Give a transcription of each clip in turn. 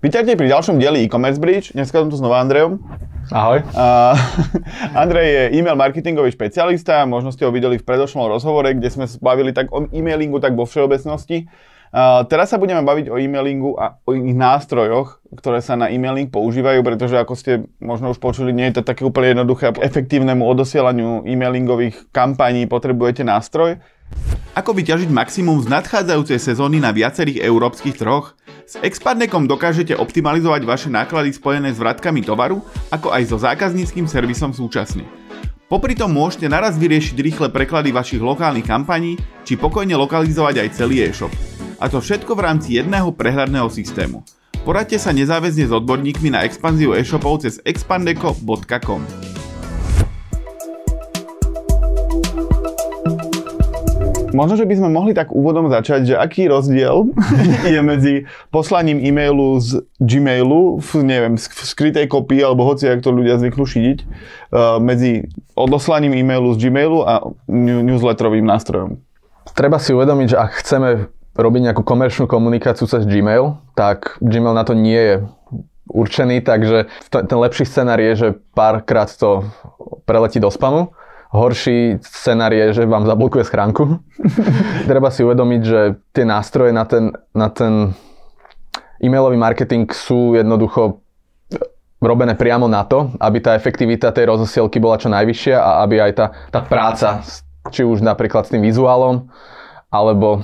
Vítajte pri ďalšom dieli e-commerce bridge. Dneska som tu znova Andrejom. Ahoj. Andrej je e-mail marketingový špecialista. Možno ste ho videli v predošlom rozhovore, kde sme sa bavili tak o e-mailingu, tak vo všeobecnosti. Teraz sa budeme baviť o e-mailingu a o iných nástrojoch, ktoré sa na e-mailing používajú, pretože ako ste možno už počuli, nie je to také úplne jednoduché. Efektívnemu odosielaniu e-mailingových kampaní potrebujete nástroj. Ako vyťažiť maximum z nadchádzajúcej sezóny na viacerých európskych trhoch? S Expandekom dokážete optimalizovať vaše náklady spojené s vratkami tovaru, ako aj so zákazníckym servisom súčasne. Popri tom môžete naraz vyriešiť rýchle preklady vašich lokálnych kampaní, či pokojne lokalizovať aj celý e-shop. A to všetko v rámci jedného prehľadného systému. Poradte sa nezáväzne s odborníkmi na expanziu e-shopov cez expandeko.com. Možno, že by sme mohli tak úvodom začať, že aký rozdiel je medzi poslaním e-mailu z Gmailu, v skrytej kopii, alebo hoci, ak to ľudia zvyknú šídiť, medzi odoslaním e-mailu z Gmailu a newsletterovým nástrojom. Treba si uvedomiť, že ak chceme robiť nejakú komerčnú komunikáciu cez Gmail, tak Gmail na to nie je určený, takže ten lepší scenár je, že párkrát to preletí do spamu. Horší scenár je, že vám zablokuje schránku. Treba si uvedomiť, že tie nástroje na ten e-mailový marketing sú jednoducho robené priamo na to, aby tá efektivita tej rozosielky bola čo najvyššia a aby aj tá práca, či už napríklad s tým vizuálom, alebo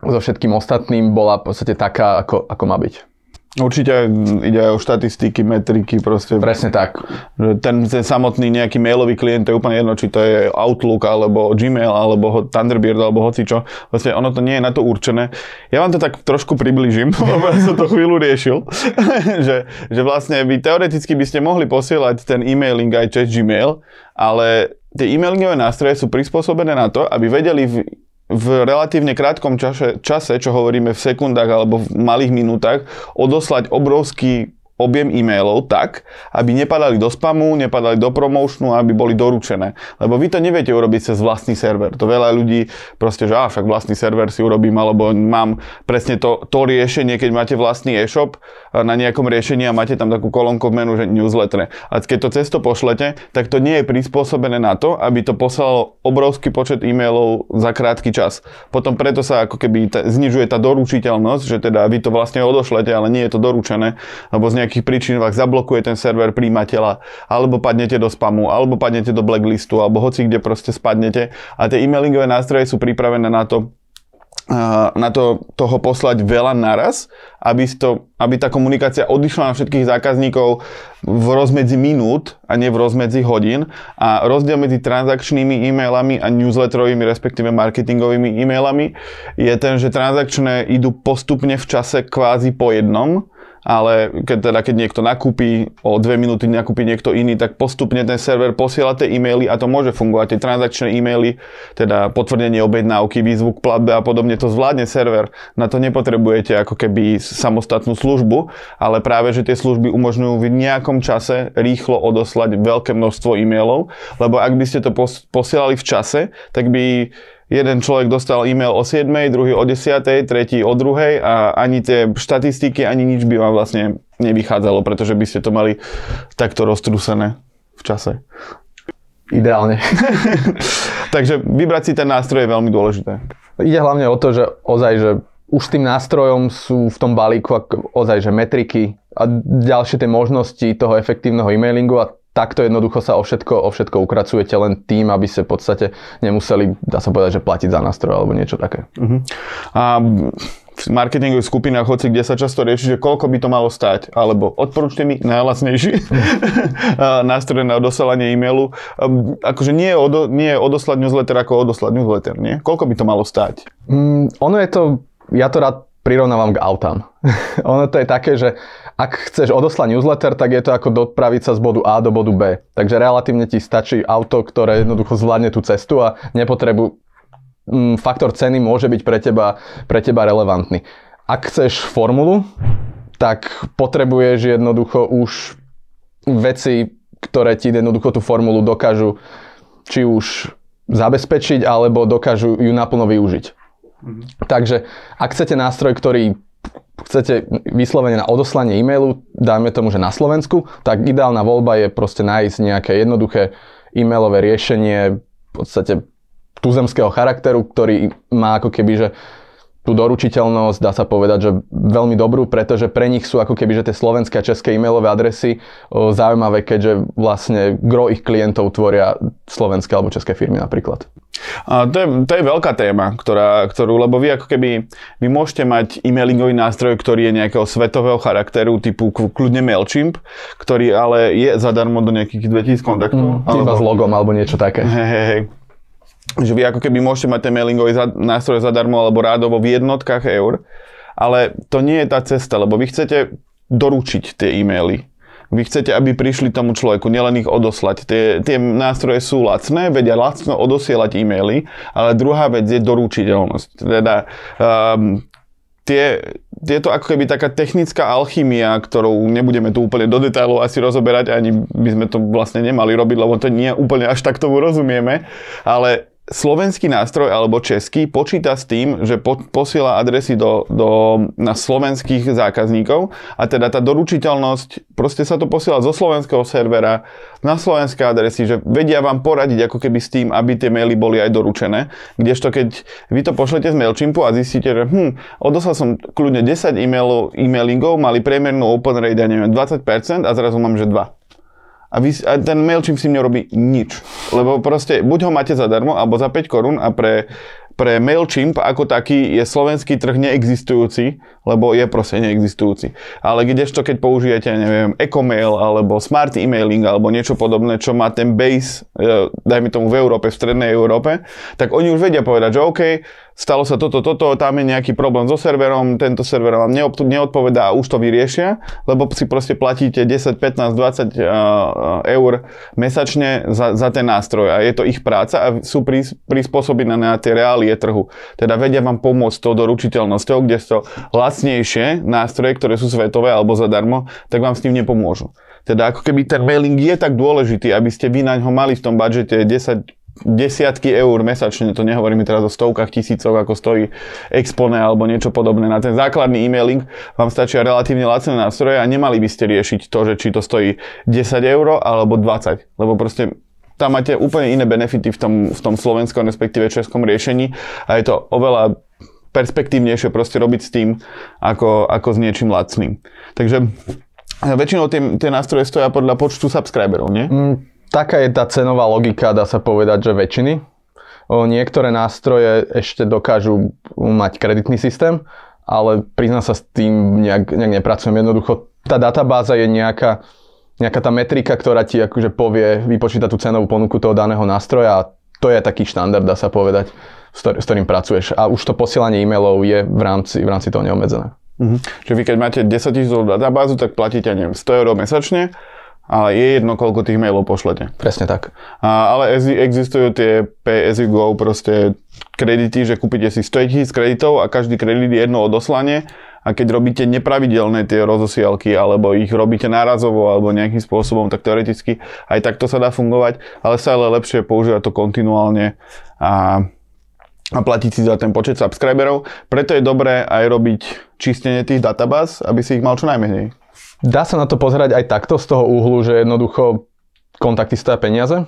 so všetkým ostatným, bola v podstate taká, ako má byť. Určite ide aj o štatistiky, metriky, proste. Presne tak. Ten samotný nejaký mailový klient, to je úplne jedno, či to je Outlook, alebo Gmail, alebo Thunderbird, alebo hocičo. Vlastne ono to nie je na to určené. Ja vám to tak trošku približím, lebo ja som to chvíľu riešil, že vlastne vy teoreticky by ste mohli posielať ten e-mailing aj cez Gmail, ale tie e-mailingové nástroje sú prispôsobené na to, aby vedeli v relatívne krátkom čase, čo hovoríme v sekundách alebo v malých minútach, odoslať obrovský objem e-mailov tak, aby nepadali do spamu, nepadali do promotionu, aby boli doručené. Lebo vy to neviete urobiť cez vlastný server. To veľa ľudí proste, že však vlastný server si urobím, alebo mám presne to riešenie, keď máte vlastný e-shop na nejakom riešení a máte tam takú kolónku v menu, že newsletter. A keď to cez to pošlete, tak to nie je prispôsobené na to, aby to poslalo obrovský počet e-mailov za krátky čas. Potom preto sa ako keby znižuje tá doručiteľnosť, že teda vy to vlastne odošlete, ale nie je to doručené, alebo z nejakých príčin vás zablokuje ten server príjimateľa, alebo padnete do spamu, alebo padnete do blacklistu, alebo hoci kde proste spadnete. A tie e-mailingové nástroje sú pripravené na to toho poslať veľa naraz, aby tá komunikácia odišla na všetkých zákazníkov v rozmedzi minút a nie v rozmedzi hodín. A rozdiel medzi transakčnými e-mailami a newsletterovými, respektíve marketingovými e-mailami je ten, že transakčné idú postupne v čase kvázi po jednom, ale keď niekto nakúpi, o 2 minúty nakúpi niekto iný, tak postupne ten server posiela tie e-maily a to môže fungovať. Tie transakčné e-maily, teda potvrdenie objednávky, výzvu k platbe a podobne, to zvládne server. Na to nepotrebujete ako keby samostatnú službu, ale práve, že tie služby umožňujú v nejakom čase rýchlo odoslať veľké množstvo e-mailov, lebo ak by ste to posielali v čase, tak by jeden človek dostal e-mail o 7, druhý o 10, tretí o 2 a ani tie štatistiky, ani nič by vám vlastne nevychádzalo, pretože by ste to mali takto roztrúsené v čase. Ideálne. Takže vybrať si ten nástroj je veľmi dôležité. Ide hlavne o to, že ozaj, že už tým nástrojom sú v tom balíku ozaj, že metriky a ďalšie tie možnosti toho efektívneho e-mailingu a takto jednoducho sa o všetko ukracujete len tým, aby ste v podstate nemuseli, dá sa povedať, že platiť za nástroj alebo niečo také. Uh-huh. A v marketingových skupinách, hoci kde sa často rieši, že koľko by to malo stáť, alebo odporúčte mi najlacnejší nástroj na odosielanie e-mailu. Akože nie je odoslať newsletter ako odoslať newsletter, nie? Koľko by to malo stáť? Ono je to, ja to rád prirovnávam k autám. Ono to je také, že ak chceš odoslať newsletter, tak je to ako dopraviť sa z bodu A do bodu B. Takže relatívne ti stačí auto, ktoré jednoducho zvládne tú cestu a faktor ceny môže byť pre teba relevantný. Ak chceš formulu, tak potrebuješ jednoducho už veci, ktoré ti jednoducho tú formulu dokážu či už zabezpečiť, alebo dokážu ju naplno využiť. Takže ak chcete nástroj, ktorý chcete vyslovene na odoslanie e-mailu, dajme tomu, že na Slovensku, tak ideálna voľba je proste nájsť nejaké jednoduché e-mailové riešenie v podstate tuzemského charakteru, ktorý má ako keby, že tú doručiteľnosť, dá sa povedať, že veľmi dobrú, pretože pre nich sú ako keby, že tie slovenské a české e-mailové adresy zaujímavé, keďže vlastne gro ich klientov tvoria slovenské alebo české firmy napríklad. A to je veľká téma, ktorú, lebo vy ako keby, vy môžete mať e-mailingový nástroj, ktorý je nejakého svetového charakteru, typu kľudne MailChimp, ktorý ale je zadarmo do nejakých 2000 kontaktov. Iba s logom alebo niečo také. Hej. Že vy ako keby môžete mať ten mailingový nástroj zadarmo alebo rádovo v jednotkách eur, ale to nie je tá cesta, lebo vy chcete doručiť tie e-maily. Vy chcete, aby prišli tomu človeku, nielen ich odoslať. Tie nástroje sú lacné, vedia lacno odosielať e-maily, ale druhá vec je doručiteľnosť. Teda je to ako keby taká technická alchymia, ktorou nebudeme tu úplne do detailov asi rozoberať, ani by sme to vlastne nemali robiť, lebo to nie úplne až tak tomu rozumieme, ale slovenský nástroj alebo český počíta s tým, že posiela adresy na slovenských zákazníkov a teda tá doručiteľnosť, proste sa to posiela zo slovenského servera na slovenské adresy, že vedia vám poradiť ako keby s tým, aby tie maily boli aj doručené. Kdežto keď vy to pošlete z MailChimpu a zistíte, že odoslal som kľudne 10 e-mailingov, mali priemernú open rate, ja neviem, 20% a zrazu mám, že 2. A ten MailChimp si nerobí nič. Lebo proste, buď ho máte zadarmo, alebo za 5 korún a pre MailChimp ako taký je slovenský trh neexistujúci, lebo je proste neexistujúci. Ale kdežto, keď použijete, neviem, Ecomail, alebo Smartemailing, alebo niečo podobné, čo má ten base, dajme tomu v Európe, v strednej Európe, tak oni už vedia povedať, že OK, stalo sa toto, tam je nejaký problém so serverom, tento server vám neodpovedá a už to vyriešia, lebo si proste platíte 10, 15, 20 eur mesačne za ten nástroj a je to ich práca a sú prispôsobené na tie reálie trhu. Teda vedia vám pomôcť tou doručiteľnosťou, kde sú lacnejšie nástroje, ktoré sú svetové alebo zadarmo, tak vám s tým nepomôžu. Teda ako keby ten mailing je tak dôležitý, aby ste vy naňho mali v tom budžete 10 desiatky eur mesačne, to nehovoríme teraz o stovkách, tisícoch, ako stojí Exponea alebo niečo podobné. Na ten základný e-mailing vám stačia relatívne lacné nástroje a nemali by ste riešiť to, že či to stojí 10 eur alebo 20, lebo proste tam máte úplne iné benefity v tom slovenskom, respektíve českom riešení a je to oveľa perspektívnejšie proste robiť s tým, ako s niečím lacným. Takže väčšinou tie nástroje stoja podľa počtu subscriberov, nie? Taká je tá cenová logika, dá sa povedať, že väčšiny. Niektoré nástroje ešte dokážu mať kreditný systém, ale priznám sa, s tým nejak nepracujem. Jednoducho, tá databáza je nejaká tá metrika, ktorá ti akože povie, vypočíta tú cenovú ponuku toho daného nástroja a to je taký štandard, dá sa povedať, s ktorým pracuješ. A už to posielanie e-mailov je v rámci toho neobmedzené. Čiže vy keď máte 10 000 databázu, tak platíte, neviem, 100 eur mesačne, ale je jedno, koľko tých mailov pošlete. Presne tak. Ale existujú tie pay-as-you-go proste kredity, že kúpite si 100 000 kreditov a každý kredit je jedno odoslanie a keď robíte nepravidelné tie rozosielky alebo ich robíte nárazovo alebo nejakým spôsobom, tak teoreticky aj takto sa dá fungovať, ale stále lepšie používať to kontinuálne a platiť si za ten počet subscriberov. Preto je dobré aj robiť čistenie tých databáz, aby si ich mal čo najmenej. Dá sa na to pozerať aj takto z toho úhlu, že jednoducho kontakty stoja peniaze,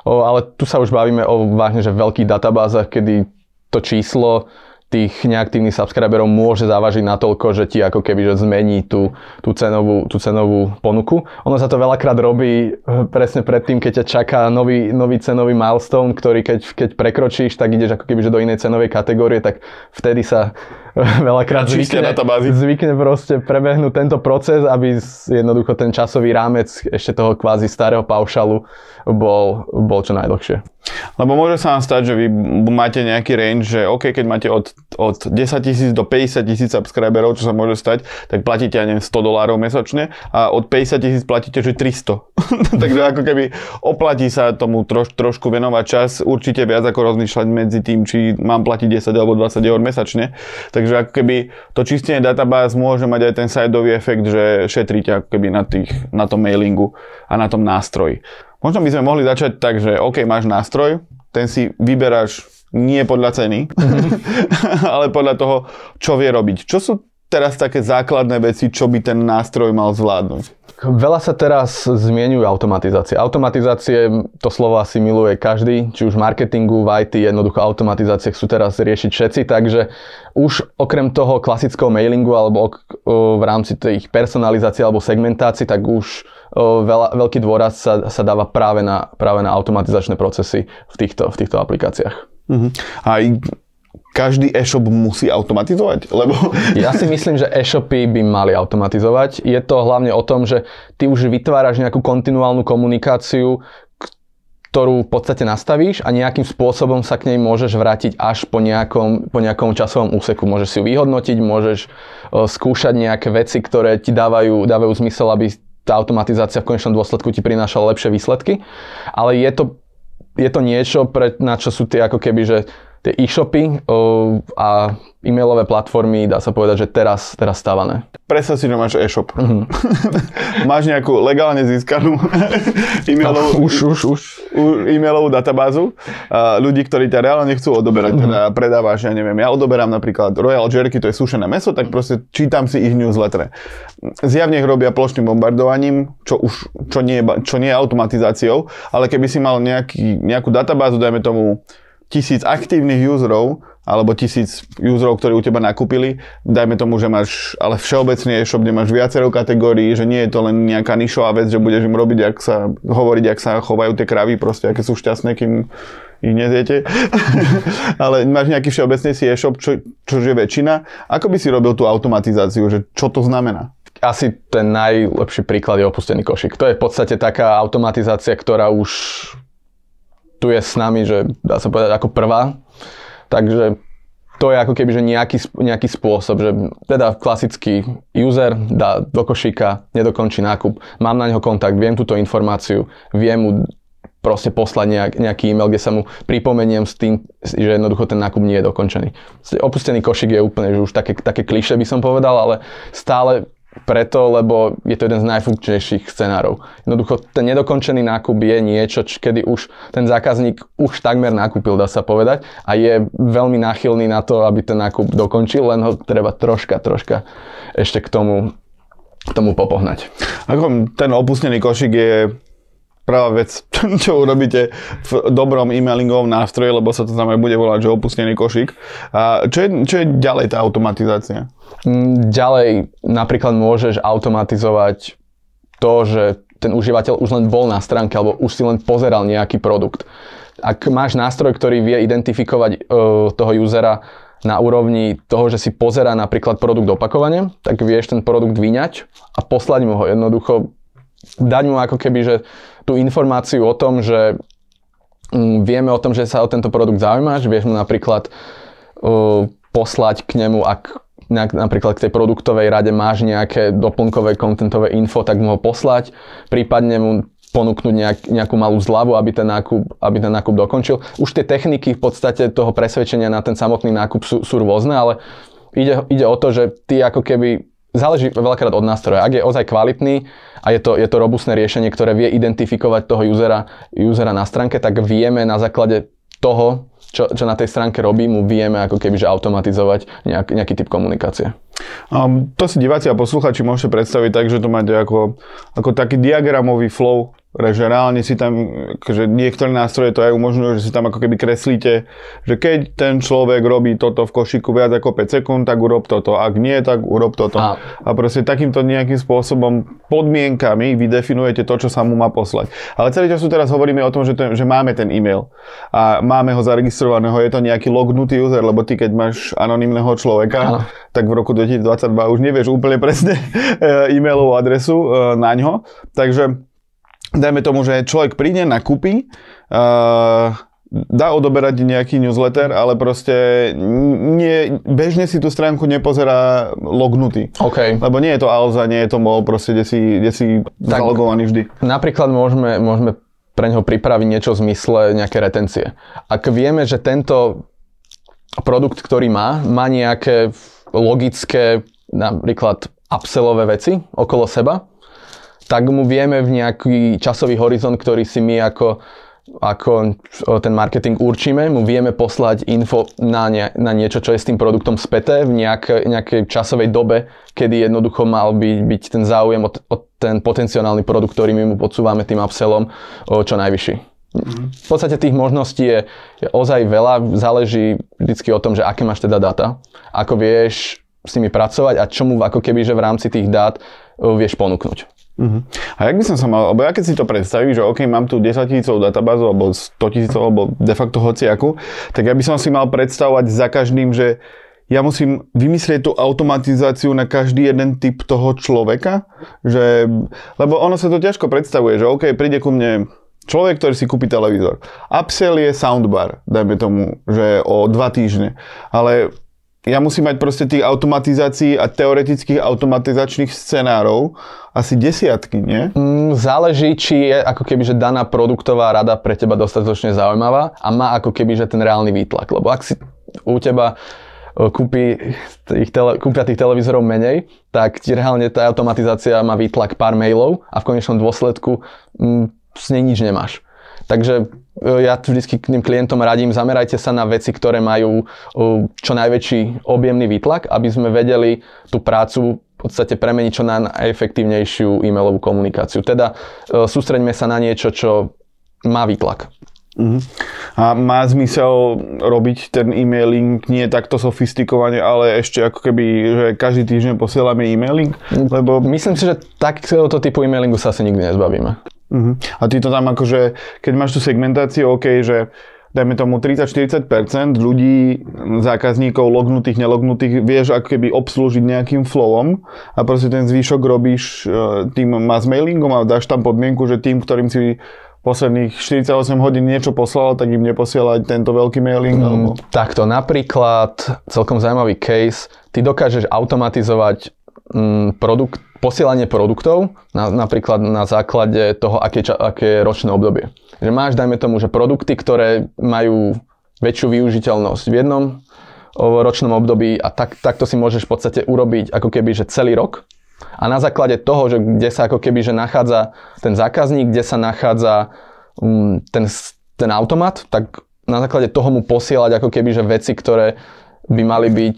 ale tu sa už bavíme o vážne, že veľkých databázach, kedy to číslo tých neaktívnych subscriberov môže závažiť natoľko, že ti ako keby že zmení tú cenovú ponuku. Ono sa to veľakrát robí presne predtým, keď ťa čaká nový cenový milestone, ktorý keď prekročíš, tak ideš ako keby že do inej cenovej kategórie, tak vtedy sa veľakrát zvykne proste prebehnúť tento proces, aby jednoducho ten časový rámec ešte toho kvázi starého paušalu bol čo najdlhšie. Lebo môže sa vám stať, že vy máte nejaký range, že OK, keď máte od 10 000 do 50 000 subscriberov, čo sa môže stať, tak platíte, ja neviem, $100 mesačne a od 50 000 platíte, že 300. Takže ako keby oplatí sa tomu trošku venovať čas, určite viac ako rozmýšľať medzi tým, či mám platiť 10 alebo 20 eur mesačne. Takže ako keby to čistenie databáz môže mať aj ten side-ový efekt, že šetríte ako keby na tom mailingu a na tom nástroji. Možno by sme mohli začať tak, že OK, máš nástroj, ten si vyberáš nie podľa ceny, ale podľa toho, čo vie robiť. Čo sú teraz také základné veci, čo by ten nástroj mal zvládnuť? Veľa sa teraz zmieňujú automatizácie. Automatizácie, to slovo asi miluje každý, či už v marketingu, v IT, jednoducho automatizácie chcú teraz riešiť všetci, takže už okrem toho klasického mailingu alebo v rámci tých personalizácií alebo segmentácií, tak už veľký dôraz sa dáva práve na automatizačné procesy v týchto aplikáciách. Aj každý e-shop musí automatizovať? Lebo... Ja si myslím, že e-shopy by mali automatizovať. Je to hlavne o tom, že ty už vytváraš nejakú kontinuálnu komunikáciu, ktorú v podstate nastavíš a nejakým spôsobom sa k nej môžeš vrátiť až po nejakom časovom úseku. Môžeš si ju vyhodnotiť, môžeš skúšať nejaké veci, ktoré ti dávajú zmysel, aby tá automatizácia v konečnom dôsledku ti prinášala lepšie výsledky. Ale je to niečo, na čo sú tie ako keby, že tie e-shopy a e-mailové platformy, dá sa povedať, že teraz stávané. Predstav si, že máš e-shop. Mm-hmm. Máš nejakú legálne získanú e-mailovú, e-mailovú databázu ľudí, ktorí ťa reálne nechcú odoberať. Mm-hmm. Teda predávaš, ja odoberám napríklad Royal Jerky, to je sušené mäso, tak proste čítam si ich newsletter. Zjavne ich robia plošným bombardovaním, čo nie je automatizáciou, ale keby si mal nejakú databázu, dajme tomu 1000 aktívnych userov, alebo 1000 userov, ktorí u teba nakúpili, dajme tomu, že máš, ale všeobecne e-shop, kde máš viacero kategórií, že nie je to len nejaká nišová vec, že budeš im robiť, ak sa chovajú tie kravy, proste, aké sú šťastné, kým ich nezjete. Ale máš nejaký všeobecný si e-shop, čo je väčšina. Ako by si robil tú automatizáciu, že čo to znamená? Asi ten najlepší príklad je opustený košík. To je v podstate taká automatizácia, ktorá už tu je s nami, že dá sa povedať ako prvá. Takže to je ako keby že nejaký spôsob, že teda klasický user dá do košíka, nedokončí nákup, mám na neho kontakt, viem túto informáciu, viem mu proste poslať nejaký e-mail, kde sa mu pripomeniem s tým, že jednoducho ten nákup nie je dokončený. Opustený košík je úplne, že už také klišé by som povedal, ale stále preto, lebo je to jeden z najfunkčnejších scenárov. Jednoducho, ten nedokončený nákup je niečo, kedy už ten zákazník už takmer nakúpil, dá sa povedať, a je veľmi náchylný na to, aby ten nákup dokončil, len ho treba troška ešte k tomu popohnať. Ako ten opustený košík je prvá vec, čo urobíte v dobrom e-mailingovom nástroji, lebo sa to znamená bude volať, že opustený košík. A čo je ďalej tá automatizácia? Ďalej napríklad môžeš automatizovať to, že ten užívateľ už len bol na stránke, alebo už si len pozeral nejaký produkt. Ak máš nástroj, ktorý vie identifikovať toho usera na úrovni toho, že si pozerá napríklad produkt opakovane, tak vieš ten produkt vyňať a poslať mu ho jednoducho, dať mu ako keby, že tú informáciu o tom, že vieme o tom, že sa o tento produkt zaujímaš, vieš mu napríklad poslať k nemu, ak napríklad k tej produktovej rade máš nejaké doplnkové kontentové info, tak mu ho poslať, prípadne mu ponúknuť nejakú malú zľavu, aby ten nákup dokončil. Už tie techniky v podstate toho presvedčenia na ten samotný nákup sú rôzne, ale ide o to, že ty ako keby záleží veľakrát od nástroja. Ak je ozaj kvalitný a je to robustné riešenie, ktoré vie identifikovať toho usera na stránke, tak vieme na základe toho, čo na tej stránke robí, mu vieme ako keby že automatizovať nejaký typ komunikácie. To si diváci a posluchači môžete predstaviť tak, že to máte ako taký diagramový flow, že reálne si tam, že niektoré nástroje to aj umožňujú, že si tam ako keby kreslíte, že keď ten človek robí toto v košíku viac ako 5 sekúnd, tak urob toto, ak nie, tak urob toto. A proste takýmto nejakým spôsobom podmienkami vydefinujete to, čo sa mu má poslať. Ale celý čas teraz hovoríme o tom, že máme ten e-mail a máme ho zaregistrovaného, je to nejaký lognutý user, lebo ty keď máš anonymného človeka, tak v roku 2022 už nevieš úplne presne e-mailovú adresu na ňo, takže dajme tomu, že človek príde, nakúpi, dá odoberať nejaký newsletter, ale proste bežne si tú stránku nepozerá lognutý. Okay. Lebo nie je to Alza, nie je to MOL, proste kde si zalogovaný vždy. Napríklad môžeme pre neho pripraviť niečo v zmysle nejaké retencie. Ak vieme, že tento produkt, ktorý má nejaké logické, napríklad upsellové veci okolo seba, tak mu vieme v nejaký časový horizont, ktorý si my ako ako ten marketing určíme, mu vieme poslať info na niečo, čo je s tým produktom späté v nejakej časovej dobe, kedy jednoducho mal byť ten záujem o ten potenciálny produkt, ktorý my mu podsúvame tým upsellom, čo najvyšší. V podstate tých možností je ozaj veľa, záleží vždycky o tom, že aké máš teda dáta, ako vieš s nimi pracovať a čomu ako keby, že v rámci tých dát vieš ponúknuť. Uh-huh. A jak by som sa mal, alebo ja keď si to predstavím, že OK, mám tu 10 000 databázu, alebo 100 000, alebo de facto hociaku, tak ja by som si mal predstavovať za každým, že ja musím vymyslieť tú automatizáciu na každý jeden typ toho človeka, že, lebo ono sa to ťažko predstavuje, že OK, príde ku mne človek, ktorý si kúpi televízor. Upsell je soundbar, dajme tomu, že o 2 týždne. Ale ja musím mať proste tých automatizácií a teoretických automatizačných scenárov asi desiatky, nie? Záleží, či je ako keby, že daná produktová rada pre teba dostatočne zaujímavá a má ako keby, že ten reálny výtlak. Lebo ak si u teba kúpia tých televízorov menej, tak ti reálne tá automatizácia má výtlak pár mailov a v konečnom dôsledku s nej nič nemáš. Takže ja vždycky k tým klientom radím, zamerajte sa na veci, ktoré majú čo najväčší objemný výtlak, aby sme vedeli tú prácu v podstate premeniť čo na najefektívnejšiu e-mailovú komunikáciu. Teda sústreďme sa na niečo, čo má výtlak. Uh-huh. A má zmysel robiť ten e-mailing nie takto sofistikovane, ale ešte ako keby, že každý týždeň posielame e-mailing? Lebo myslím si, že takto typu e-mailingu sa asi nikdy nezbavíme. Uh-huh. A ty to tam akože, keď máš tú segmentáciu, OK, že dajme tomu 30-40% ľudí, zákazníkov, lognutých, nelognutých, vieš ako keby obslúžiť nejakým flowom a proste ten zvýšok robíš tým mass mailingom a dáš tam podmienku, že tým, ktorým si posledných 48 hodín niečo poslal, tak im neposielať tento veľký mailing? Alebo... Takto napríklad, celkom zaujímavý case, ty dokážeš automatizovať posielanie produktov napríklad na základe toho, aké je ročné obdobie. Že máš, dajme tomu, že produkty, ktoré majú väčšiu využiteľnosť v jednom ročnom období a takto si môžeš v podstate urobiť ako keby, že celý rok. A na základe toho, že kde sa ako keby, že nachádza ten zákazník, kde sa nachádza ten automat, tak na základe toho mu posielať ako keby, že veci, ktoré by mali byť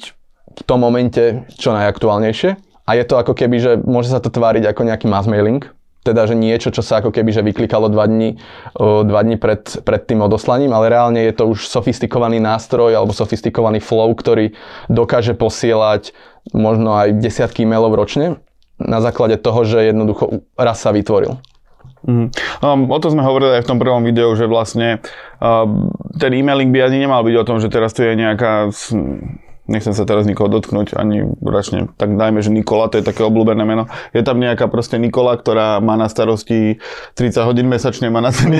v tom momente čo najaktuálnejšie. A je to ako keby, že môže sa to tváriť ako nejaký mass mailing, teda že niečo, čo sa ako keby, že vyklikalo 2 dní pred tým odoslaním, ale reálne je to už sofistikovaný nástroj alebo sofistikovaný flow, ktorý dokáže posielať možno aj desiatky e-mailov ročne na základe toho, že jednoducho raz sa vytvoril. O to sme hovorili aj v tom prvom videu, že vlastne ten e-mailing by ani nemal byť o tom, že teraz tu je nejaká... Nechcem sa teraz nikoho dotknúť, ani račne, tak dajme, že Nikola, to je také obľúbené meno. Je tam nejaká proste Nikola, ktorá má na starosti 30 hodín mesačne, má na ten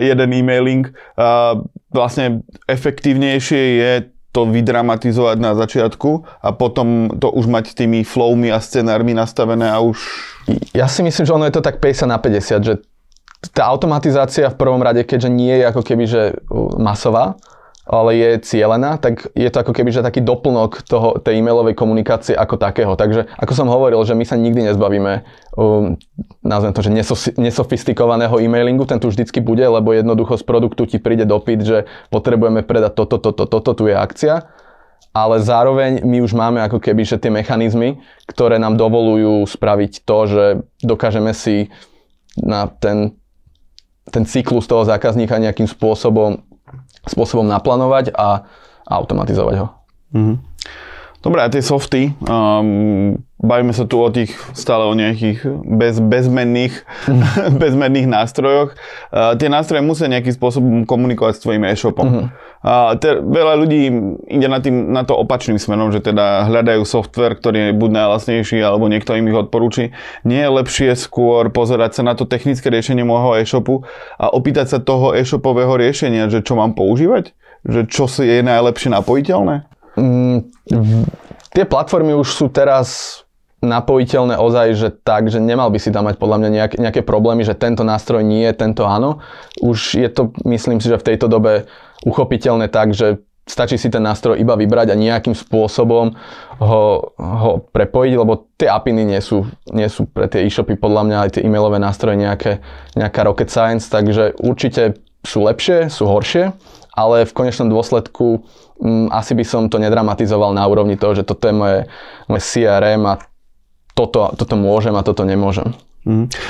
jeden e-mailing. A vlastne efektívnejšie je to vydramatizovať na začiatku a potom to už mať tými flowmi a scenármi nastavené a už... Ja si myslím, že ono je to tak 50/50, že tá automatizácia v prvom rade, keďže nie je ako keby, že masová, ale je cielená, tak je to ako keby, že taký doplnok tej e-mailovej komunikácie ako takého. Takže, ako som hovoril, že my sa nikdy nezbavíme, nazvem to, že nesofistikovaného e-mailingu, ten tu vždycky bude, lebo jednoducho z produktu ti príde dopyt, že potrebujeme predať toto, tu je akcia, ale zároveň my už máme ako keby, že tie mechanizmy, ktoré nám dovolujú spraviť to, že dokážeme si na ten cyklus toho zákazníka nejakým spôsobom naplánovať a automatizovať ho. Mhm. Dobre, a tie softy, bavíme sa tu o tých stále o nejakých bezmenných nástrojoch. Tie nástroje musia nejakým spôsobom komunikovať s tvojim e-shopom. Mhm. Veľa ľudí ide na to opačným smerom, že teda hľadajú software, ktorý je buď najlacnejší, alebo niekto im ich odporúči. Nie je lepšie skôr pozerať sa na to technické riešenie môjho e-shopu a opýtať sa toho e-shopového riešenia, že čo mám používať? Že čo je najlepšie napojiteľné? Tie platformy už sú teraz napojiteľné ozaj, že tak, že nemal by si tam mať podľa mňa nejaké problémy, že tento nástroj nie, tento áno. Už je to, myslím si, že v tejto dobe uchopiteľné tak, že stačí si ten nástroj iba vybrať a nejakým spôsobom ho prepojiť, lebo tie apiny nie sú pre tie e-shopy, podľa mňa aj tie e-mailové nástroje nejaká rocket science, takže určite sú lepšie, sú horšie, ale v konečnom dôsledku asi by som to nedramatizoval na úrovni toho, že toto je moje CRM a toto môžem a toto nemôžem.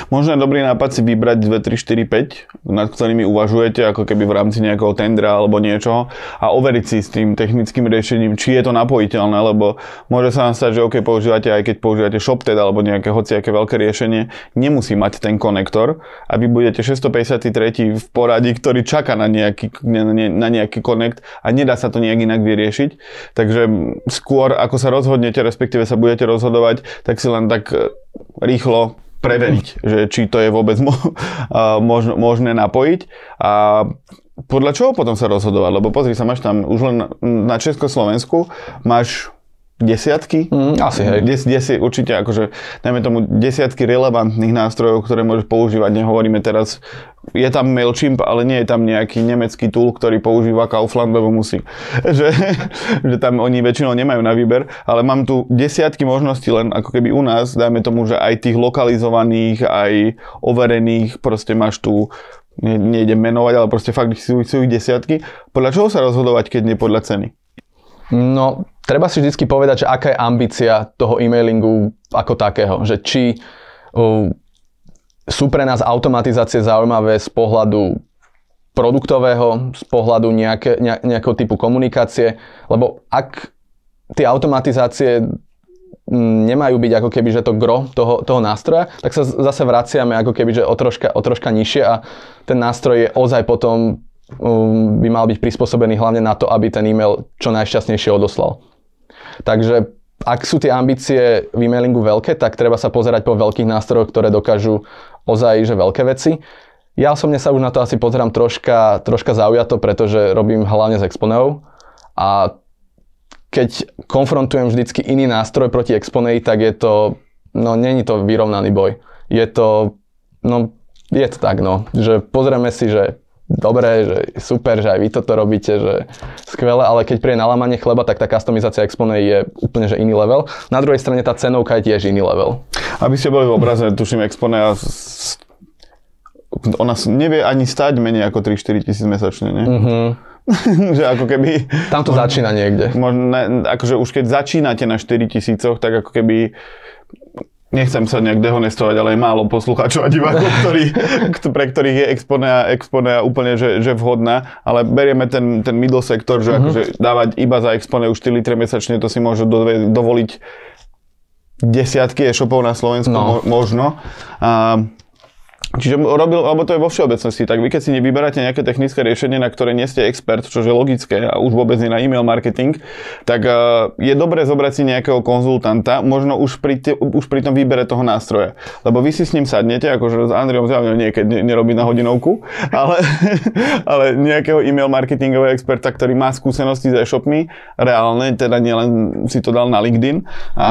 Možno je dobrý nápad si vybrať 2, 3, 4, 5, nad ktorými uvažujete ako keby v rámci nejakého tendra alebo niečoho a overiť si s tým technickým riešením, či je to napojiteľné, lebo môže sa nastať, že OK, používate, aj keď používate ShopTed alebo nejaké hociaké veľké riešenie, nemusí mať ten konektor a vy budete 653 v poradí, ktorý čaká na nejaký konekt a nedá sa to nejak inak vyriešiť. Takže skôr ako sa rozhodnete, respektíve sa budete rozhodovať, tak si len tak rýchlo preveriť, že či to je vôbec možné napojiť a podľa čoho potom sa rozhodovať, lebo pozri sa, máš tam už len na Československu máš desiatky? Asi, hej. Určite akože, najmä tomu desiatky relevantných nástrojov, ktoré môžeš používať, nehovoríme teraz, je tam MailChimp, ale nie je tam nejaký nemecký tool, ktorý používa Kaufland, lebo musí. Že tam oni väčšinou nemajú na výber, ale mám tu desiatky možností, len ako keby u nás, dajme tomu, že aj tých lokalizovaných, aj overených, proste máš tu nejdem menovať, ale proste fakt sú ich desiatky. Podľa čoho sa rozhodovať, keď nie podľa ceny? No, treba si vždycky povedať, že aká je ambícia toho e-mailingu ako takého. Že či sú pre nás automatizácie zaujímavé z pohľadu produktového, z pohľadu nejakého typu komunikácie. Lebo ak tie automatizácie nemajú byť ako keby, že to gro toho nástroja, tak sa zase vraciame ako keby, že o troška nižšie a ten nástroj je ozaj potom by mal byť prispôsobený hlavne na to, aby ten e-mail čo najšťastnejšie odoslal. Takže ak sú tie ambície v e-mailingu veľké, tak treba sa pozerať po veľkých nástrojoch, ktoré dokážu ozaj že veľké veci. Ja osobne sa už na to asi pozerám troška zaujato, pretože robím hlavne s Exponeou a keď konfrontujem vždycky iný nástroj proti Exponei, tak je to, no není to vyrovnaný boj. Je to tak, že pozrieme si, že dobre, že super, že aj vy toto robíte, že skvelé, ale keď príde na lámanie chleba, tak tá customizácia Exponei je úplne že iný level. Na druhej strane tá cenovka je tiež iný level. Aby ste boli v obraze, tuším Exponea, ona nevie ani stáť menej ako 3-4 tisíc mesačne, nie? Mm-hmm. Že ako keby... Tam to začína niekde. Možno, akože už keď začínate na 4 tisícoch, tak ako keby... Nechcem sa nejak dehonestovať, ale je málo poslucháčov a divákov, pre ktorých je Exponea úplne že vhodná, ale berieme ten middle sektor, že akože dávať iba za Exponeu 4 litre mesačne, to si môžu dovoliť desiatky e-shopov na Slovensku, no. Možno. Čiže alebo to je vo všeobecnosti, tak vy keď si nevyberáte nejaké technické riešenie, na ktoré nie ste expert, čo je logické a už vôbec nie na e-mail marketing, tak je dobré zobrať si nejakého konzultanta, možno už pri tom výbere toho nástroja. Lebo vy si s ním sadnete, akože s Andrejom zjavne niekedy nerobí na hodinovku, ale nejakého e-mail marketingového experta, ktorý má skúsenosti s e-shopmi, reálne, teda nielen si to dal na LinkedIn a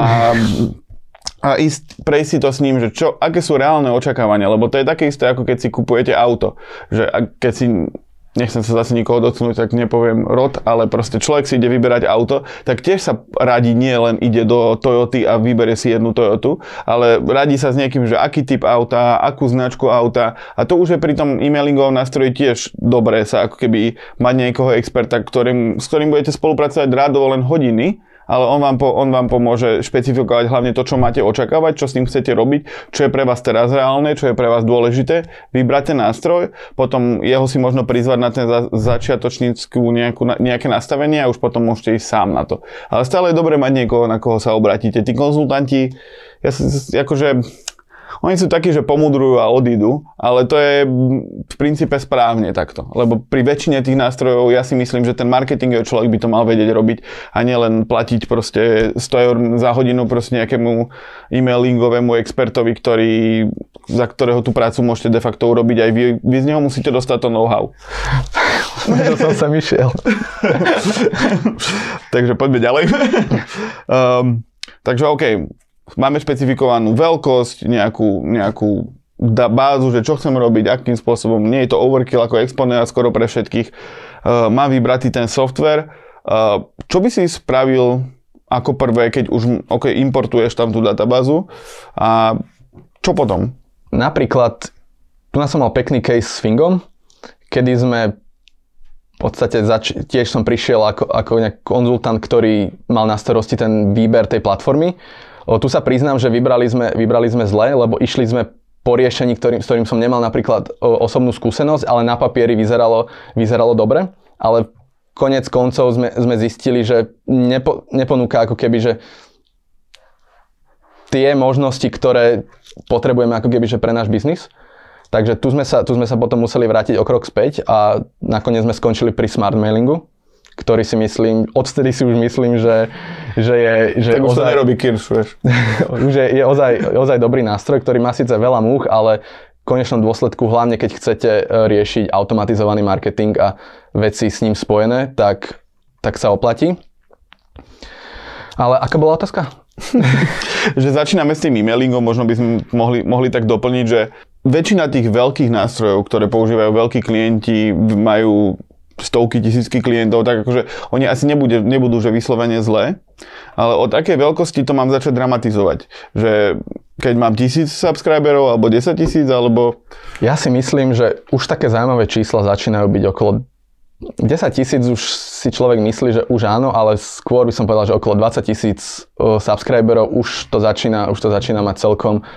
prejsť si to s ním, že aké sú reálne očakávania, lebo to je také isté, ako keď si kupujete auto, že keď si, nechcem sa zase nikoho dotknúť, tak nepoviem rod, ale proste človek si ide vyberať auto, tak tiež sa radí, nie len ide do Toyoty a vybere si jednu Toyotu, ale radí sa s niekým, že aký typ auta, akú značku auta, a to už je pri tom e-mailingovom nástroji tiež dobré sa ako keby mať niekoho experta, s ktorým budete spolupracovať rádovo len hodiny, ale on vám pomôže špecifikovať hlavne to, čo máte očakávať, čo s ním chcete robiť, čo je pre vás teraz reálne, čo je pre vás dôležité. Vybrať ten nástroj, potom jeho si možno prizvať na ten začiatočnícku nejaké nastavenie a už potom môžete ísť sám na to. Ale stále je dobre mať niekoho, na koho sa obratíte. Tí konzultanti, oni sú takí, že pomudrujú a odídu, ale to je v princípe správne takto. Lebo pri väčšine tých nástrojov ja si myslím, že ten marketingový človek by to mal vedieť robiť a nielen platiť proste 100 eur za hodinu proste nejakému e-mailingovému expertovi, za ktorého tú prácu môžete de facto urobiť aj vy. Vy z neho musíte dostať to know-how. To som sa myšiel. Takže poďme ďalej. Takže okej. Máme špecifikovanú veľkosť, nejakú bázu, že čo chcem robiť, akým spôsobom. Nie je to overkill ako Exponea skoro pre všetkých. Mám vybratý ten software. Čo by si spravil ako prvé, keď už importuješ tam tú databázu a čo potom? Napríklad, tu som mal pekný case s Fingom, kedy sme v podstate tiež som prišiel ako nejaký konzultant, ktorý mal na starosti ten výber tej platformy. Tu sa priznám, že vybrali sme zle, lebo išli sme po riešení, s ktorým som nemal napríklad osobnú skúsenosť, ale na papieri vyzeralo dobre, ale koniec koncov sme zistili, že neponúka ako keby, že tie možnosti, ktoré potrebujeme ako keby, že pre náš biznis. Takže tu sme sa potom museli vrátiť o krok späť a nakoniec sme skončili pri Smartemailingu, ktorý si myslím, odtedy si už myslím, že tak už ozaj, to nerobí Kirš, vieš. Že je ozaj dobrý nástroj, ktorý má síce veľa múch, ale v konečnom dôsledku, hlavne keď chcete riešiť automatizovaný marketing a veci s ním spojené, tak sa oplatí. Ale aká bola otázka? Že začíname s tým e-mailingom, možno by sme mohli tak doplniť, že väčšina tých veľkých nástrojov, ktoré používajú veľkí klienti, majú stovky, tisícky klientov, tak akože oni asi nebudú že vyslovene zlé, ale o takej veľkosti to mám začať dramatizovať, že keď mám 1000 subscriberov, alebo 10 000, alebo... Ja si myslím, že už také zaujímavé čísla začínajú byť okolo 10 000, už si človek myslí, že už áno, ale skôr by som povedal, že okolo 20 000 subscriberov už to začína mať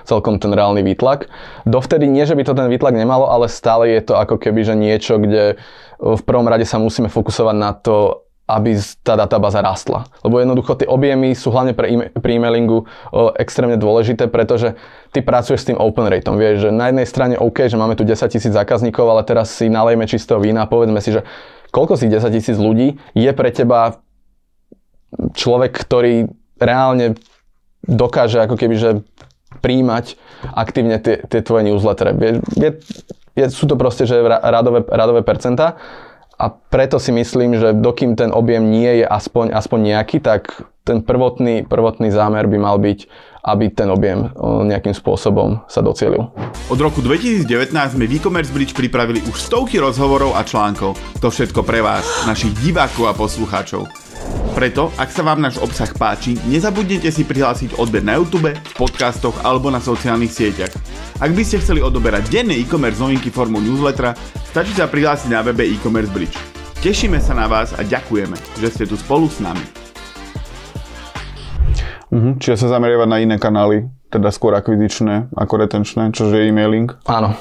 celkom ten reálny výtlak. Dovtedy nie, že by to ten výtlak nemalo, ale stále je to ako keby, že niečo, kde v prvom rade sa musíme fokusovať na to, aby tá databáza rastla. Lebo jednoducho tie objemy sú hlavne pri e-mailingu extrémne dôležité, pretože ty pracuješ s tým open rateom. Vieš, že na jednej strane OK, že máme tu 10 000 zákazníkov, ale teraz si nalejme čistého vína a povedzme si, že koľko si 10 000 ľudí je pre teba človek, ktorý reálne dokáže ako keby, že príjmať aktívne tie tvoje newslettery. Sú to proste že radové percentá. A preto si myslím, že dokým ten objem nie je aspoň nejaký, tak ten prvotný zámer by mal byť, aby ten objem nejakým spôsobom sa docielil. Od roku 2019 sme v e-commerce bridge pripravili už stovky rozhovorov a článkov. To všetko pre vás, našich divákov a poslucháčov. Preto, ak sa vám náš obsah páči, nezabudnite si prihlásiť odber na YouTube, v podcastoch alebo na sociálnych sieťach. Ak by ste chceli odoberať denné e-commerce novinky formou newslettera, stačí sa prihlásiť na webe e-commerce bridge. Tešíme sa na vás a ďakujeme, že ste tu spolu s nami. Čiže sa zameriavať na iné kanály, teda skôr akvizičné ako retenčné, čo je e-mailing? Áno.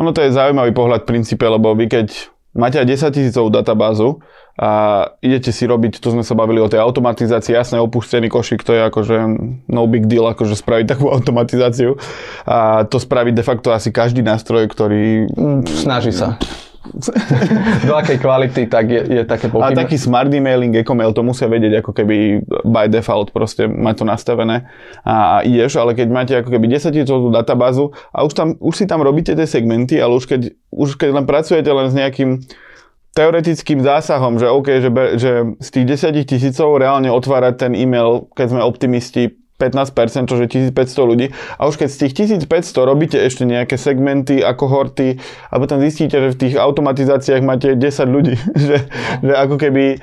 Ono to je zaujímavý pohľad v princípe, lebo vy keď máte aj 10 000 databázu a idete si robiť, tu sme sa bavili o tej automatizácii, jasné, opustený košík, to je akože no big deal, akože spraviť takú automatizáciu a to spraviť de facto asi každý nástroj, ktorý... Snaží sa. Do akej kvality, tak je také pochybné. A taký smart emailing, Ecomail, to musia vedieť ako keby by default, proste má to nastavené a ideš, ale keď máte ako keby 10 000 databázu a už si tam robíte tie segmenty, ale už keď len pracujete len s nejakým teoretickým zásahom, že OK, že z tých 10 000 reálne otvárať ten e-mail, keď sme optimisti, 15%, čo je 1500 ľudí. A už keď z tých 1500 robíte ešte nejaké segmenty a kohorty a potom zistíte, že v tých automatizáciách máte 10 ľudí. Že ako keby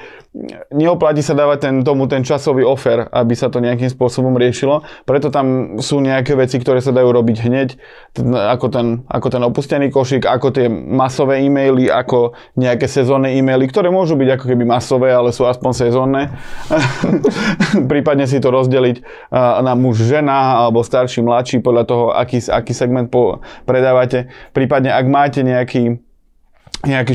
neoplatí sa dávať tomu ten časový offer, aby sa to nejakým spôsobom riešilo. Preto tam sú nejaké veci, ktoré sa dajú robiť hneď, ako ten opustený košík, ako tie masové e-maily, ako nejaké sezónne e-maily, ktoré môžu byť ako keby masové, ale sú aspoň sezónne. Prípadne si to rozdeliť na muž, žena, alebo starší, mladší, podľa toho, aký segment predávate. Prípadne, ak máte nejaký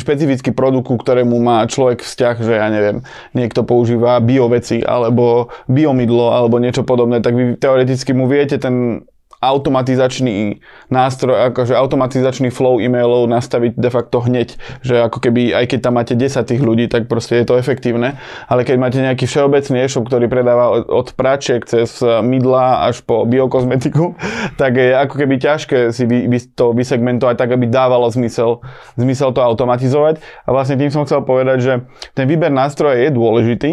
špecifický produkt, ktorému má človek vzťah, že ja neviem, niekto používa bioveci, alebo biomydlo, alebo niečo podobné, tak vy teoreticky mu viete ten automatizačný nástroj, akože automatizačný flow e-mailov nastaviť de facto hneď, že ako keby aj keď tam máte 10 tých ľudí, tak proste je to efektívne, ale keď máte nejaký všeobecný e-shop, ktorý predáva od pračiek cez mydla až po biokozmetiku, tak je ako keby ťažké si to vysegmentovať tak, aby dávalo zmysel to automatizovať a vlastne tým som chcel povedať, že ten výber nástroja je dôležitý,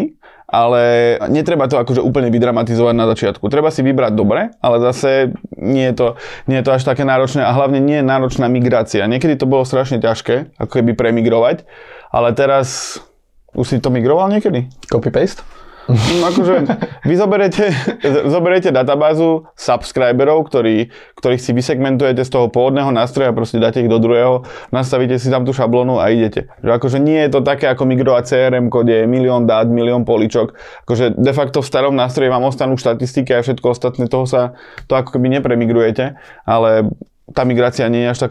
ale netreba to akože úplne vydramatizovať na začiatku. Treba si vybrať dobre, ale zase nie je to až také náročné a hlavne nie je náročná migrácia. Niekedy to bolo strašne ťažké, ako keby premigrovať, ale teraz Už si to migroval niekedy? Copy-paste? Akože vy zoberiete databázu subscriberov, ktorých si vysegmentujete z toho pôvodného nástroja, proste dáte ich do druhého, nastavíte si tam tú šablónu a idete. Že akože nie je to také ako migrovať CRM, kde je milión dát, milión poličok. Akože de facto v starom nástroji vám ostanú štatistiky a všetko ostatné, to ako keby nepremigrujete, ale tá migrácia nie je až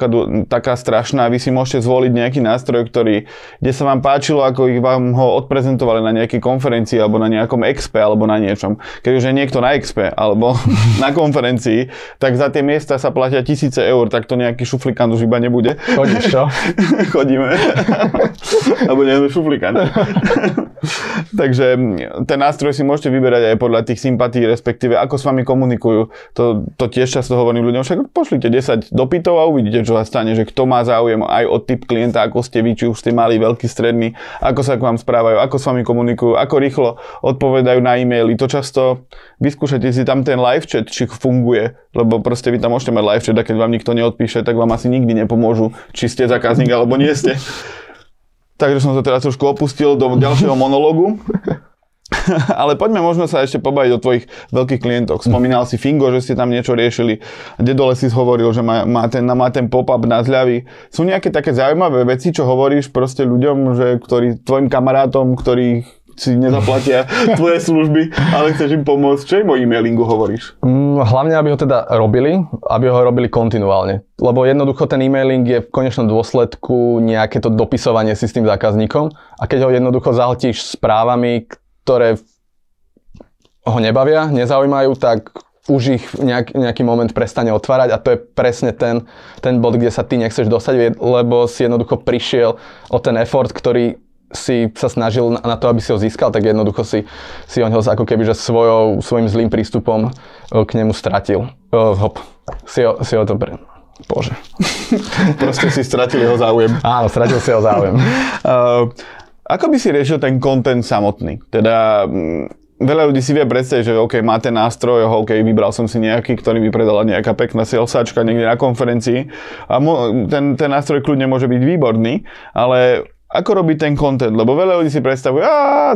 taká strašná. Vy si môžete zvoliť nejaký nástroj, kde sa vám páčilo, ako ich vám ho odprezentovali na nejakej konferencii alebo na nejakom expe alebo na niečom. Keď už je niekto na expe alebo na konferencii, tak za tie miesta sa platia 1000 eur, tak to nejaký šuflikant už iba nebude. Chodíš, čo? Chodíme. Alebo nie sme šuflikant. Takže ten nástroj si môžete vyberať aj podľa tých sympatí, respektíve ako s vami komunikujú. To tiež často hovorím ľuďom, však pošlite 10 dopytov a uvidíte, čo sa stane, že kto má záujem aj o typ klienta, ako ste vy, či už ste mali veľký, stredný, ako sa k vám správajú, ako s vami komunikujú, ako rýchlo odpovedajú na e-maily. To často vyskúšate si tam ten live chat, či funguje, lebo proste vy tam môžete mať live chat a keď vám nikto neodpíše, tak vám asi nikdy nepomôžu, či ste zákazník alebo nie ste. Takže som to teraz trošku opustil do ďalšieho monológu. Ale poďme možno sa ešte pobaviť o tvojich veľkých klientoch. Spomínal si Fingo, že ste tam niečo riešili. Dedole si hovoril, že má ten pop-up na zľavy. Sú nejaké také zaujímavé veci, čo hovoríš proste ľuďom, tvojim kamarátom, ktorých si nezaplatia tvoje služby, ale chceš im pomôcť. Čo im o e-mailingu hovoríš? Hlavne, aby ho teda robili, aby ho robili kontinuálne. Lebo jednoducho ten e-mailing je v konečnom dôsledku nejaké to dopisovanie si s tým zákazníkom a keď ho jednoducho zahltíš správami, ktoré ho nebavia, nezaujímajú, tak už ich nejaký moment prestane otvárať a to je presne ten bod, kde sa ty nechceš dostať, lebo si jednoducho prišiel o ten effort, ktorý si sa snažil na to, aby si ho získal, tak jednoducho si ho ako keby, že svojím zlým prístupom k nemu stratil. Bože. Proste si stratil jeho záujem. Áno, stratil si jeho záujem. Ako by si riešil ten content samotný? Teda veľa ľudí si vie predstaviť, že OK, má ten nástroj, vybral som si nejaký, ktorý mi predala nejaká pekná salesáčka niekde na konferencii. A ten nástroj kľudne môže byť výborný, ale ako robiť ten content, lebo veľa ľudí si predstavuje,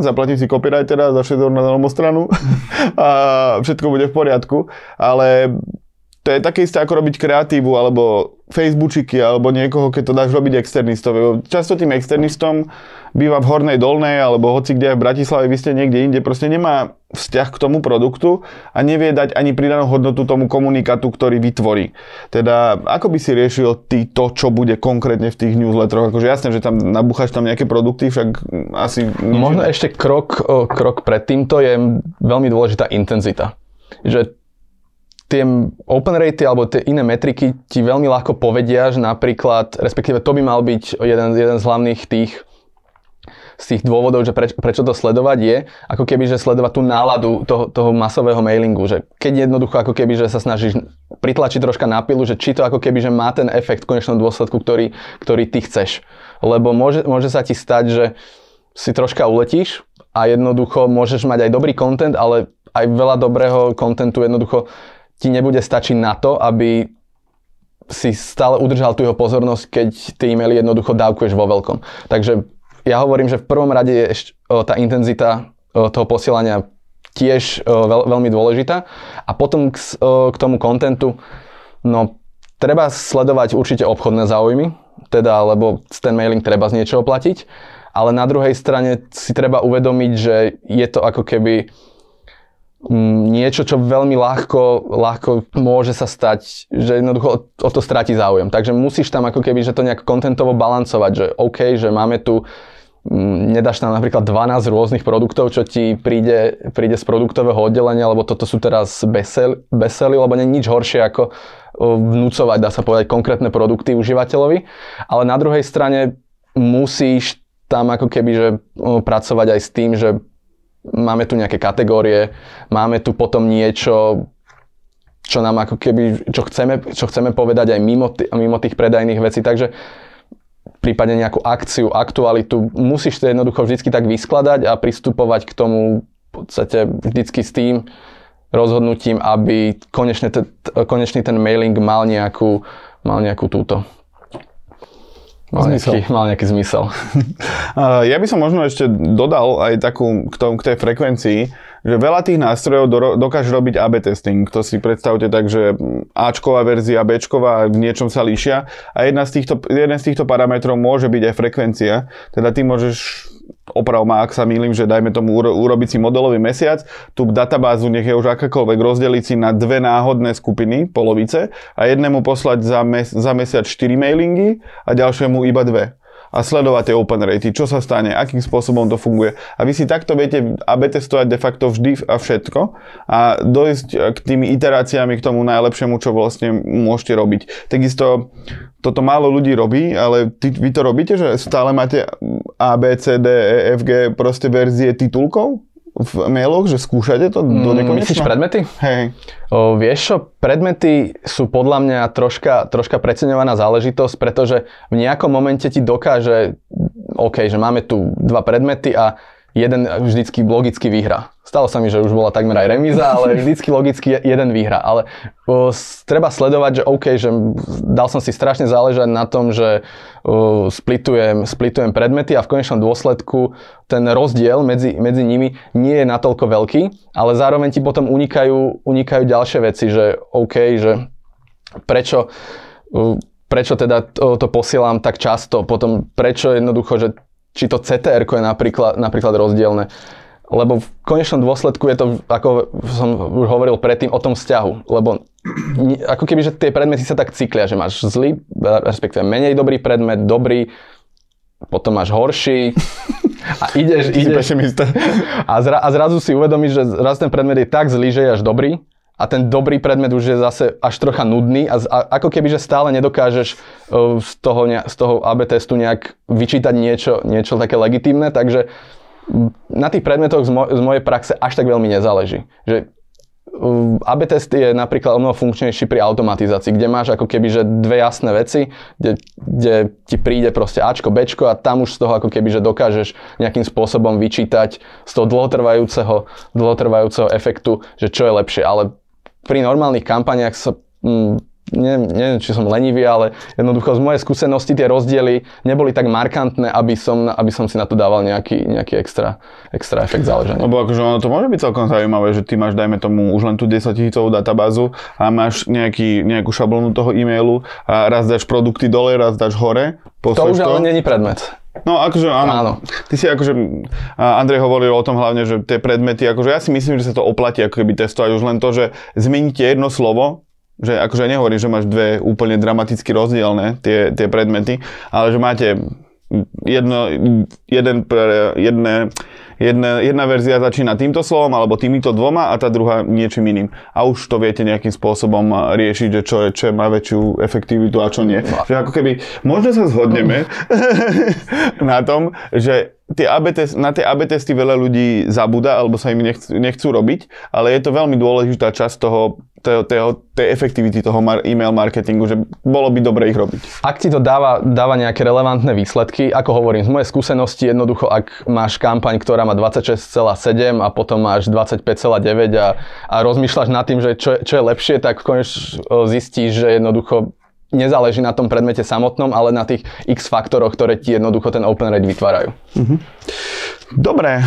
zaplatím si copywritera za všetko na danú stranu a všetko bude v poriadku, ale to je také isté ako robiť kreatívu alebo Facebookiky alebo niekoho, keď to dáš robiť externistovi. Často tým externistom býva v Hornej Dolnej alebo hoci kde v Bratislave, vy ste niekde inde, proste nemá vzťah k tomu produktu a nevie dať ani pridanú hodnotu tomu komunikátu, ktorý vytvorí. Teda ako by si riešil ty to, čo bude konkrétne v tých newsletteroch? Akože jasné, že tam nabúchaš tam nejaké produkty, však asi možno ešte krok pred týmto je veľmi dôležitá intenzita. Že tie open rate alebo tie iné metriky ti veľmi ľahko povedia, že napríklad, respektíve to by mal byť jeden z hlavných z tých dôvodov, že prečo to sledovať je, ako keby, že sledovať tú náladu toho masového mailingu, že keď jednoducho ako keby, že sa snažíš pritlačiť troška na pilu, že či to ako keby, že má ten efekt v konečnom dôsledku, ktorý ty chceš. Lebo môže sa ti stať, že si troška uletíš a jednoducho môžeš mať aj dobrý content, ale aj veľa dobrého contentu jednoducho ti nebude stačiť na to, aby si stále udržal tú jeho pozornosť, keď tie e-maily jednoducho dávkuješ vo veľkom. Takže ja hovorím, že v prvom rade je tá intenzita toho posielania tiež veľmi dôležitá. A potom k tomu kontentu, treba sledovať určite obchodné záujmy, teda, lebo ten mailing treba z niečoho platiť, ale na druhej strane si treba uvedomiť, že je to ako keby niečo, čo veľmi ľahko môže sa stať, že jednoducho o to stratí záujem. Takže musíš tam ako keby, že to nejak kontentovo balancovať, že OK, že máme tu, nedáš tam napríklad 12 rôznych produktov, čo ti príde z produktového oddelenia, lebo toto sú teraz besely, lebo nie je nič horšie ako vnúcovať, dá sa povedať, konkrétne produkty užívateľovi. Ale na druhej strane musíš tam ako keby, že pracovať aj s tým, že máme tu nejaké kategórie, máme tu potom niečo, čo nám ako keby, čo chceme povedať aj mimo tých predajných vecí, takže prípadne nejakú akciu, aktualitu, musíš to jednoducho vždycky tak vyskladať a pristupovať k tomu v podstate vždycky s tým rozhodnutím, aby konečne ten mailing mal nejakú túto mal nejaký zmysel. Ja by som možno ešte dodal aj takú k tej frekvencii, že veľa tých nástrojov dokáže robiť AB testing. To si predstavte tak, že Ačková verzia, Bčková v niečom sa líšia a jeden z týchto parametrov môže byť aj frekvencia. Teda ty môžeš, oprav ma, ak sa mýlim, že dajme tomu urobiť si modelový mesiac, tú databázu nech je už akákoľvek, rozdeliť si na dve náhodné skupiny, polovice, a jednému poslať za mesiac 4 mailingy a ďalšiemu iba 2. A sledovať tie open ratey, čo sa stane, akým spôsobom to funguje. A vy si takto viete AB testovať de facto vždy a všetko a dojsť k tými iteráciami k tomu najlepšiemu, čo vlastne môžete robiť. Takisto toto málo ľudí robí, ale vy to robíte, že stále máte A, B, C, D, E, F, G proste verzie titulkov v mailoch, že skúšate to do nekonečna? Myslíš predmety? Hej. Vieš čo, predmety sú podľa mňa troška preceňovaná záležitosť, pretože v nejakom momente ti dokáže, že máme tu dva predmety a jeden vždycky logicky vyhrá. Stalo sa mi, že už bola takmer aj remíza, ale vždycky logicky jeden vyhrá. Ale treba sledovať, že že dal som si strašne záležať na tom, že splitujem predmety a v konečnom dôsledku ten rozdiel medzi nimi nie je natoľko veľký, ale zároveň ti potom unikajú ďalšie veci, že prečo teda to posielam tak často, potom prečo jednoducho, že či to CTR-ko je napríklad rozdielne. Lebo v konečnom dôsledku je to, ako som už hovoril predtým, o tom vzťahu. Lebo ako keby, že tie predmety sa tak cyklia, že máš zlý, respektíve menej dobrý predmet, dobrý, potom máš horší a ideš a zrazu si uvedomíš, že ten predmet je tak zlý, že je až dobrý. A ten dobrý predmet už je zase až trocha nudný a ako keby, že stále nedokážeš z toho AB testu nejak vyčítať niečo také legitímne, takže na tých predmetoch z mojej praxe až tak veľmi nezáleží. Že AB test je napríklad o mnoho funkčnejší pri automatizácii, kde máš ako keby, že dve jasné veci, kde ti príde proste Ačko, Bčko a tam už z toho ako keby, že dokážeš nejakým spôsobom vyčítať z toho dlhotrvajúceho efektu, že čo je lepšie, ale pri normálnych kampaniách sa, neviem, či som lenivý, ale jednoducho z mojej skúsenosti tie rozdiely neboli tak markantné, aby som si na to dával nejaký extra efekt záležania. Lebo akože ono to môže byť celkom zaujímavé, že ty máš, dajme tomu, už len tú 10-tisícovú databázu a máš nejakú šablónu toho e-mailu a raz dáš produkty dole, raz dáš hore. To už ale není predmet. No akože áno. Ty si akože, Andrej hovoril o tom hlavne, že tie predmety, akože ja si myslím, že sa to oplatí ako keby testovať už len to, že zmeníte jedno slovo, že akože nehovorím, že máš dve úplne dramaticky rozdielne tie predmety, ale že máte jedna verzia začína týmto slovom alebo týmito dvoma a tá druhá niečím iným. A už to viete nejakým spôsobom riešiť, že čo má väčšiu efektivitu a čo nie. Že ako keby, možno sa zhodneme na tom, že na tie AB testy veľa ľudí zabúda alebo sa im nechcú robiť, ale je to veľmi dôležitá časť tej efektivity toho e-mail marketingu, že bolo by dobre ich robiť. Ak ti to dáva nejaké relevantné výsledky, ako hovorím, z mojej skúsenosti jednoducho, ak máš kampaň, ktorá má 26,7 a potom máš 25,9 a rozmýšľaš nad tým, že čo je lepšie, tak konečne zistíš, že jednoducho nezáleží na tom predmete samotnom, ale na tých X faktoroch, ktoré ti jednoducho ten open rate vytvárajú. Mhm. Dobre,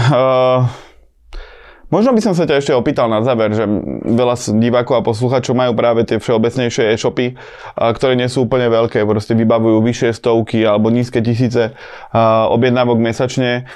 možno by som sa ťa ešte opýtal na záver, že veľa divákov a posluchačov majú práve tie všeobecnejšie e-shopy, ktoré nie sú úplne veľké, proste vybavujú vyššie stovky alebo nízke tisíce objednávok mesačne,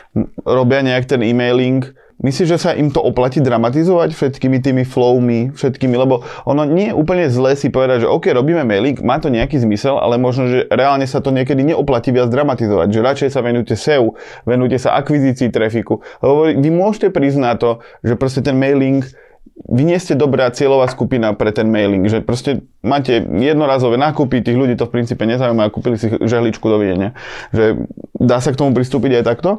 robia nejak ten e-mailing. Myslíš, že sa im to oplatí dramatizovať všetkými tými flowmi, všetkými, lebo ono nie je úplne zlé si povedať, že OK, robíme mailing, má to nejaký zmysel, ale možno, že reálne sa to niekedy neoplatí viac dramatizovať, že radšej sa venujte SEO, venujte sa akvizícii trafiku, lebo vy môžete priznať to, že proste ten mailing, vy nie ste dobrá cieľová skupina pre ten mailing, že proste máte jednorazové nákupy, tých ľudí to v princípe nezaujíma a kúpili si žehličku, dovidenia, že dá sa k tomu pristúpiť aj takto?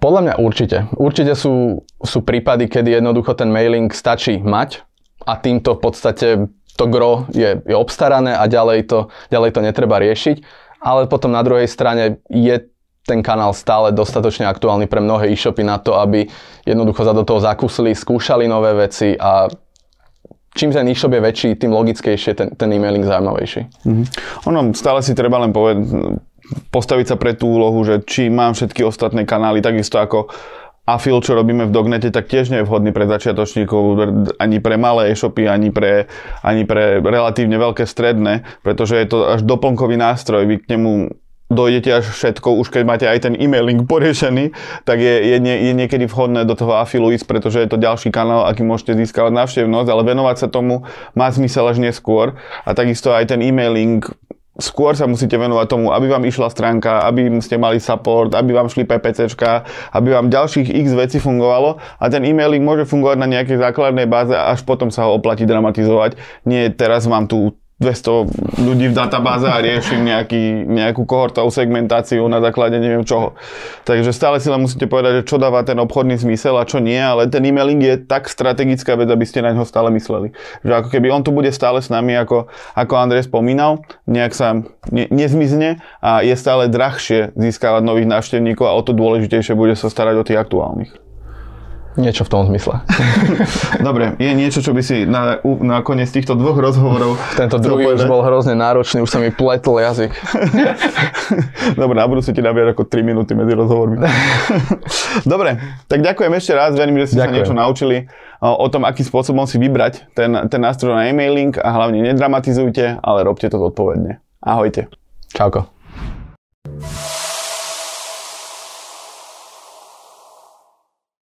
Podľa mňa určite. Určite sú prípady, kedy jednoducho ten mailing stačí mať a týmto v podstate to gro je obstarané a ďalej to netreba riešiť. Ale potom na druhej strane je ten kanál stále dostatočne aktuálny pre mnohé e-shopy na to, aby jednoducho sa do toho zakúsili, skúšali nové veci a čím ten e-shop je väčší, tým logickejšie ten e-mailing zaujímavejší. Mhm. Ono, stále si treba len postaviť sa pre tú úlohu, že či mám všetky ostatné kanály, takisto ako Afil, čo robíme v Dognete, tak tiež nie je vhodný pre začiatočníkov, ani pre malé e-shopy, ani pre relatívne veľké stredné, pretože je to až doplnkový nástroj, vy k nemu dojdete až všetko, už keď máte aj ten e-mailing poriešený, tak je niekedy vhodné do toho afilu ísť, pretože je to ďalší kanál, aký môžete získavať návštevnosť, ale venovať sa tomu má zmysel až neskôr. A takisto aj ten e-mailing, skôr sa musíte venovať tomu, aby vám išla stránka, aby ste mali support, aby vám šli PPCčka, aby vám ďalších x vecí fungovalo a ten e-mailing môže fungovať na nejakej základnej báze a až potom sa ho oplatí dramatizovať. Nie, teraz mám tu 200 ľudí v databáze a riešim nejakú kohortovú segmentáciu na základe neviem čoho. Takže stále si len musíte povedať, že čo dáva ten obchodný zmysel a čo nie, ale ten e-mailing je tak strategická vec, aby ste na ňo stále mysleli. Že ako keby on tu bude stále s nami, ako Andrej spomínal, nejak sa nezmizne a je stále drahšie získavať nových návštevníkov a o to dôležitejšie bude sa starať o tých aktuálnych. Niečo v tom zmysle. Dobre, je niečo, čo by si na koniec týchto dvoch rozhovorov... Tento druhý už bol hrozne náročný, už sa mi pletol jazyk. Dobre, na budúci ti dám viac ako 3 minúty medzi rozhovormi. Dobre, tak ďakujem ešte raz, verím, že ste sa niečo naučili o tom, akým spôsobom si vybrať ten nástroj na e-mailing a hlavne nedramatizujte, ale robte to zodpovedne. Ahojte. Čauko.